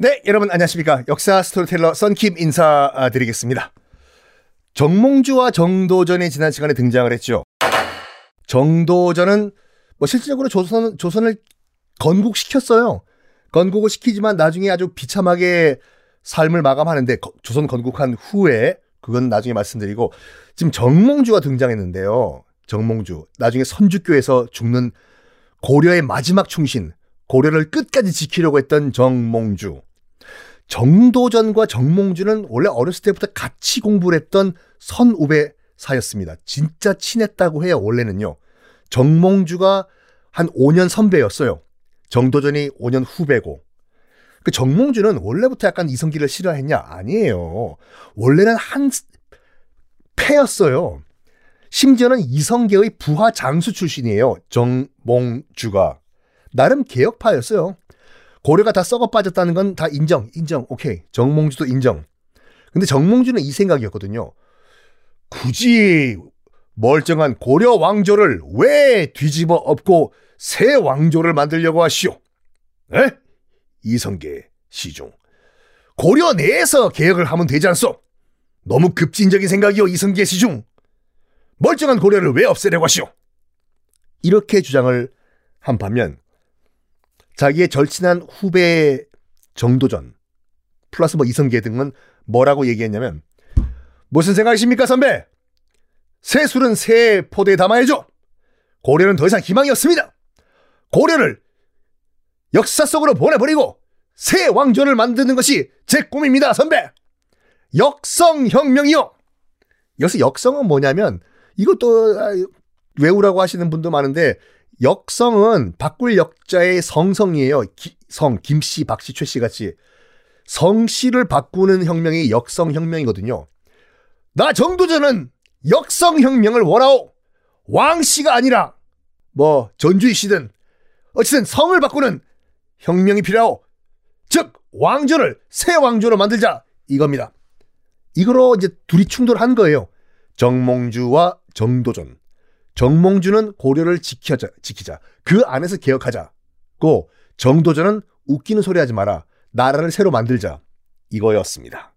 네, 여러분 안녕하십니까. 역사 스토리텔러 썬킴 인사드리겠습니다. 정몽주와 정도전이 지난 시간에 등장을 했죠. 정도전은 뭐 실질적으로 조선을 건국시켰어요. 건국을 시키지만 나중에 아주 비참하게 삶을 마감하는데, 조선 건국한 후에, 그건 나중에 말씀드리고, 지금 정몽주가 등장했는데요. 정몽주, 나중에 선주교에서 죽는 고려의 마지막 충신, 고려를 끝까지 지키려고 했던 정몽주. 정도전과 정몽주는 원래 어렸을 때부터 같이 공부를 했던 선후배 사였습니다. 진짜 친했다고 해요. 원래는요. 정몽주가 한 5년 선배였어요. 정도전이 5년 후배고. 그 정몽주는 원래부터 약간 이성계를 싫어했냐? 아니에요. 원래는 한 패였어요. 심지어는 이성계의 부하 장수 출신이에요. 정몽주가. 나름 개혁파였어요. 고려가 다 썩어 빠졌다는 건 다 인정. 오케이. 정몽주도 인정. 근데 정몽주는 이 생각이었거든요. 굳이 멀쩡한 고려 왕조를 왜 뒤집어 엎고 새 왕조를 만들려고 하시오? 에? 이성계, 시종. 고려 내에서 개혁을 하면 되지 않소? 너무 급진적인 생각이오, 이성계, 시종. 멀쩡한 고려를 왜 없애려고 하시오? 이렇게 주장을 한 반면, 자기의 절친한 후배 정도전 플러스 뭐 이성계 등은 뭐라고 얘기했냐면, 무슨 생각이십니까 선배? 새 술은 새 포대에 담아야죠. 고려는 더 이상 희망이 없습니다. 고려를 역사 속으로 보내버리고 새 왕조를 만드는 것이 제 꿈입니다 선배. 역성혁명이요. 여기서 역성은 뭐냐면, 이것도 외우라고 하시는 분도 많은데, 역성은 바꿀 역자의 성성이에요. 성, 김씨, 박씨, 최씨 같이 성씨를 바꾸는 혁명이 역성혁명이거든요. 나 정도전은 역성혁명을 원하오. 왕씨가 아니라 뭐 전주이씨든 어쨌든 성을 바꾸는 혁명이 필요하오. 즉 왕조를 새 왕조로 만들자, 이겁니다. 이거로 이제 둘이 충돌한 거예요. 정몽주와 정도전. 정몽주는 고려를 지키자. 그 안에서 개혁하자고, 정도전은 웃기는 소리 하지 마라, 나라를 새로 만들자, 이거였습니다.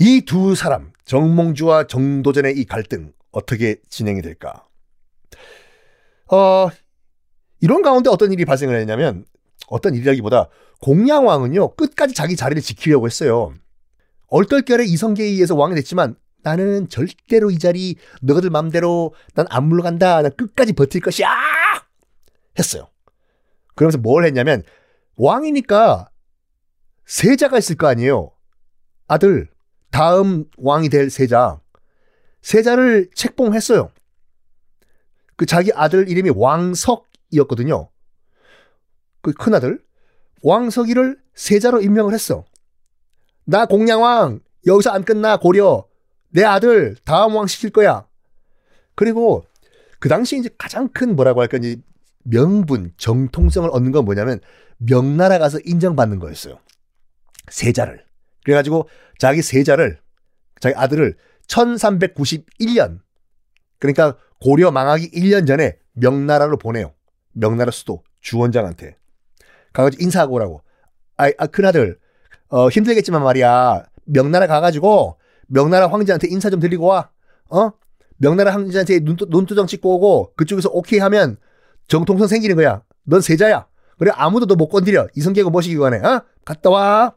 이 두 사람, 정몽주와 정도전의 이 갈등 어떻게 진행이 될까? 이런 가운데 어떤 일이 발생을 했냐면, 어떤 일이라기보다 공양왕은요 끝까지 자기 자리를 지키려고 했어요. 얼떨결에 이성계에 의해서 왕이 됐지만, 나는 절대로 이 자리 너희들 마음대로 난 안 물러간다. 난 끝까지 버틸 것이야. 했어요. 그러면서 뭘 했냐면, 왕이니까 세자가 있을 거 아니에요. 아들, 다음 왕이 될 세자를 책봉했어요. 그 자기 아들 이름이 왕석이었거든요. 그 큰아들 왕석이를 세자로 임명을 했어. 나 공양왕 여기서 안 끝나. 고려 내 아들 다음 왕 시킬 거야. 그리고 그 당시 이제 가장 큰 뭐라고 할까, 이제 명분, 정통성을 얻는 건 뭐냐면, 명나라 가서 인정받는 거였어요. 세자를. 그래가지고 자기 아들을 1391년, 그러니까 고려 망하기 1년 전에 명나라로 보내요. 명나라 수도 주원장한테. 가가지고 인사하고 오라고. 큰아들 힘들겠지만 말이야, 명나라 가가지고 명나라 황제한테 인사 좀 드리고 와. 명나라 황제한테 눈두덩 찍고 오고, 그쪽에서 오케이 하면 정통성 생기는 거야. 넌 세자야. 그래, 아무도 너 못 건드려. 이성계고 뭐시기 관해. 갔다 와.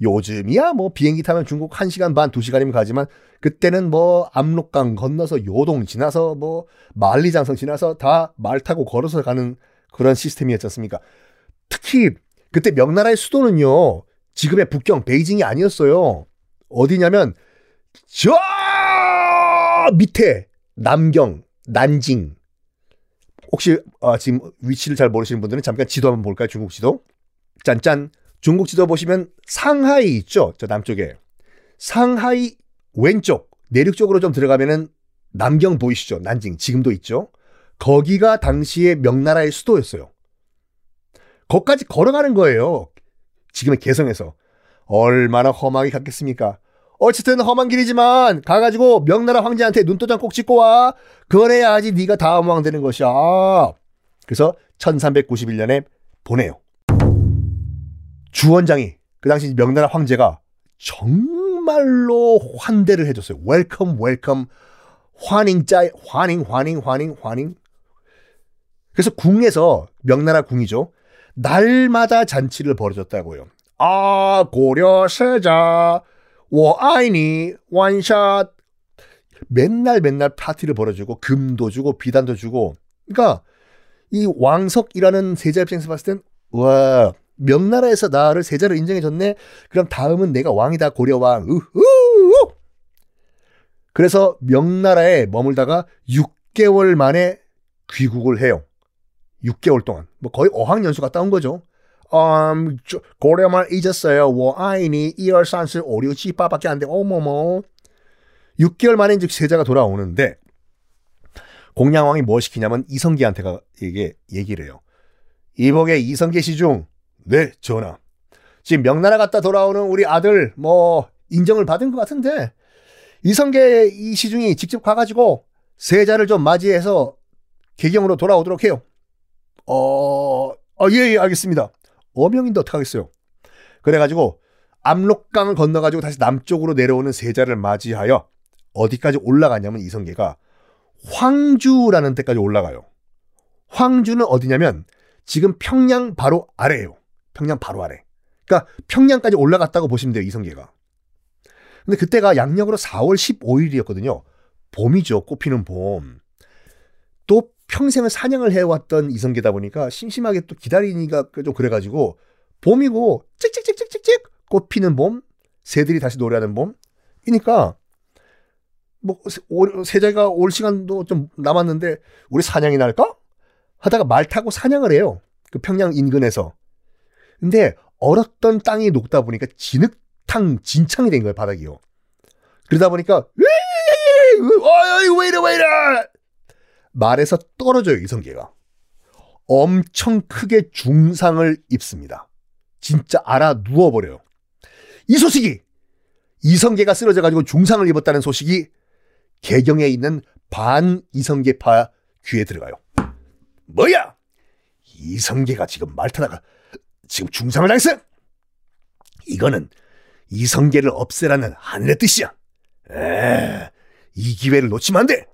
요즘이야 뭐 비행기 타면 중국 1시간 반, 2시간이면 가지만, 그때는 뭐 압록강 건너서 요동 지나서 뭐 만리장성 지나서 다 말 타고 걸어서 가는 그런 시스템이었지 않습니까? 특히 그때 명나라의 수도는요, 지금의 북경 베이징이 아니었어요. 어디냐면 저 밑에 남경, 난징. 혹시 지금 위치를 잘 모르시는 분들은 잠깐 지도 한번 볼까요? 중국 지도. 짠짠. 중국 지도 보시면 상하이 있죠? 저 남쪽에. 상하이 왼쪽 내륙 쪽으로 좀 들어가면은 남경 보이시죠? 난징. 지금도 있죠? 거기가 당시에 명나라의 수도였어요. 거기까지 걸어가는 거예요. 지금의 개성에서. 얼마나 험하게 갔겠습니까? 어쨌든 험한 길이지만 가가지고 명나라 황제한테 눈도장 꼭 찍고 와. 그래야지 네가 다음 왕 되는 것이야. 그래서 1391년에 보내요. 주원장이, 그 당시 명나라 황제가 정말로 환대를 해줬어요. 웰컴, 웰컴, 환잉짜이, 환잉, 환잉, 환잉, 환잉. 그래서 궁에서, 명나라 궁이죠, 날마다 잔치를 벌어줬다고요. 아, 고려 세자, 워아이니, 원샷. 맨날 파티를 벌어주고, 금도 주고, 비단도 주고. 그러니까 이 왕석이라는 세자 입장에서 봤을 땐, 와, 명나라에서 나를 세자로 인정해줬네. 그럼 다음은 내가 왕이다, 고려왕. 우후! 그래서 명나라에 머물다가 6개월 만에 귀국을 해요. 6개월 동안. 뭐 거의 어학연수 갔다 온 거죠. 고려만 잊었어요. 워아이니, 2월 3일, 5, 6, 7바밖에 안 돼. 어머머. 6개월 만에 이제 세자가 돌아오는데, 공양왕이 뭐 시키냐면 이성계한테가 이게 얘기를 해요. 이복에 이성계 시중. 네, 전하. 지금 명나라 갔다 돌아오는 우리 아들 뭐 인정을 받은 것 같은데, 이성계 이 시중이 직접 가가지고 세자를 좀 맞이해서 개경으로 돌아오도록 해요. 예, 알겠습니다. 어명인데 어떡하겠어요. 그래가지고 압록강을 건너가지고 다시 남쪽으로 내려오는 세자를 맞이하여 어디까지 올라가냐면, 이성계가 황주라는 데까지 올라가요. 황주는 어디냐면 지금 평양 바로 아래예요. 평양 바로 아래. 그러니까 평양까지 올라갔다고 보시면 돼요, 이성계가. 근데 그때가 양력으로 4월 15일이었거든요. 봄이죠. 꽃피는 봄. 또 평생을 사냥을 해왔던 이성계다 보니까 심심하게 또 기다리니까 좀 그래가지고, 봄이고 찍찍찍찍찍찍 꽃피는 봄, 새들이 다시 노래하는 봄. 이니까 뭐 세자가 올 시간도 좀 남았는데 우리 사냥이나 할까? 하다가 말 타고 사냥을 해요. 그 평양 인근에서. 근데 얼었던 땅이 녹다 보니까 진창이 된 거예요, 바닥이요. 그러다 보니까 왜 이래 말에서 떨어져요, 이성계가. 엄청 크게 중상을 입습니다. 진짜 알아 누워버려요. 이 소식이, 이성계가 쓰러져가지고 중상을 입었다는 소식이 개경에 있는 반 이성계파 귀에 들어가요. 뭐야? 이성계가 지금 말타다가 지금 중상을 당했어? 이거는 이성계를 없애라는 하늘의 뜻이야. 이 기회를 놓치면 안 돼.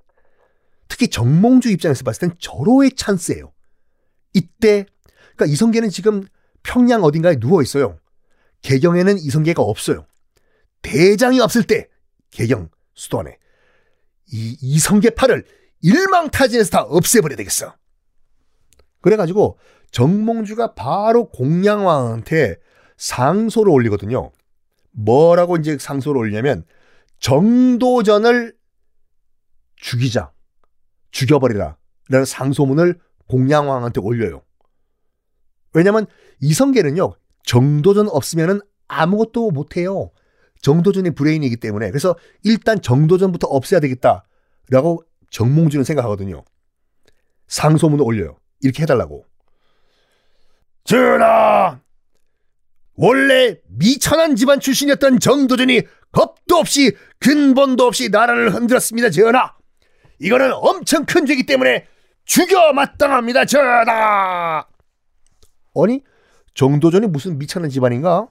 특히 정몽주 입장에서 봤을 땐 절호의 찬스예요. 이때, 그러니까 이성계는 지금 평양 어딘가에 누워 있어요. 개경에는 이성계가 없어요. 대장이 없을 때 개경 수도안에 이 이성계파를 일망타진해서 다 없애버려야 되겠어. 그래가지고 정몽주가 바로 공양왕한테 상소를 올리거든요. 뭐라고 이제 상소를 올리냐면, 정도전을 죽이자, 죽여버리라 라는 상소문을 공양왕한테 올려요. 왜냐면 이성계는요, 정도전 없으면 아무것도 못해요. 정도전이 브레인이기 때문에. 그래서 일단 정도전부터 없애야 되겠다라고 정몽주는 생각하거든요. 상소문을 올려요. 이렇게 해달라고. 전하! 원래 미천한 집안 출신이었던 정도전이 겁도 없이 근본도 없이 나라를 흔들었습니다, 전하. 이거는 엄청 큰 죄이기 때문에 죽여 마땅합니다, 전하. 아니, 정도전이 무슨 미천한 집안인가?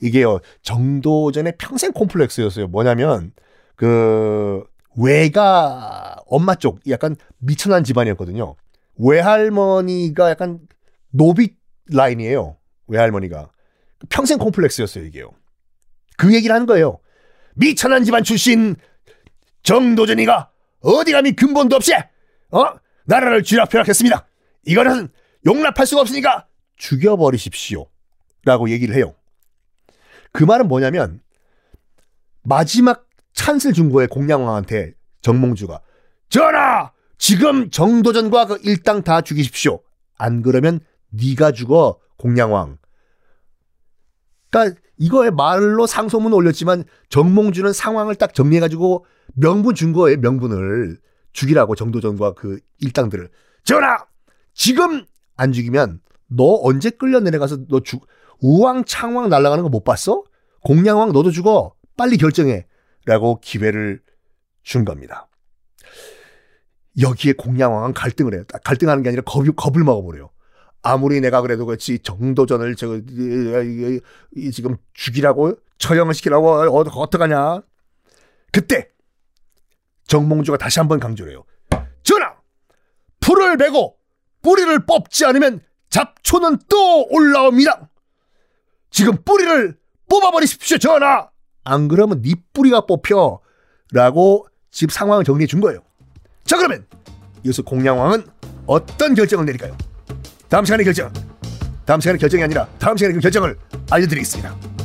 이게요, 정도전의 평생 콤플렉스였어요. 뭐냐면 그 외가 엄마 쪽 약간 미천한 집안이었거든요. 외할머니가 약간 노비 라인이에요. 외할머니가 평생 콤플렉스였어요, 이게요. 그 얘기를 하는 거예요. 미천한 집안 출신 정도전이가 어디 감히 근본도 없이 나라를 쥐락펴락했습니다. 이거는 용납할 수가 없으니까 죽여버리십시오 라고 얘기를 해요. 그 말은 뭐냐면, 마지막 찬스를 준 거예요, 공양왕한테 정몽주가. 전하! 지금 정도전과 그 일당 다 죽이십시오. 안 그러면 네가 죽어, 공양왕. 그러니까 이거에 말로 상소문 올렸지만 정몽주는 상황을 딱 정리해가지고 명분 준 거예요. 명분을 죽이라고, 정도전과 그 일당들을. 전하! 지금 안 죽이면 너 언제 끌려 내려가서 너 우왕창왕 날아가는 거 못 봤어? 공양왕 너도 죽어. 빨리 결정해 라고 기회를 준 겁니다. 여기에 공양왕은 갈등을 해요. 갈등하는 게 아니라 겁을 먹어버려요. 아무리 내가 그래도 그렇지 정도전을 지금 죽이라고 처형을 시키라고 어떡하냐. 그때 정몽주가 다시 한번 강조를 해요. 전하! 풀을 베고 뿌리를 뽑지 않으면 잡초는 또 올라옵니다. 지금 뿌리를 뽑아버리십시오, 전하! 안 그러면 네 뿌리가 뽑혀. 라고 지금 상황을 정리해 준 거예요. 자, 그러면 여기서 공양왕은 어떤 결정을 내릴까요? 다음 시간의 결정이 아니라 다음 시간의 결정을 알려드리겠습니다.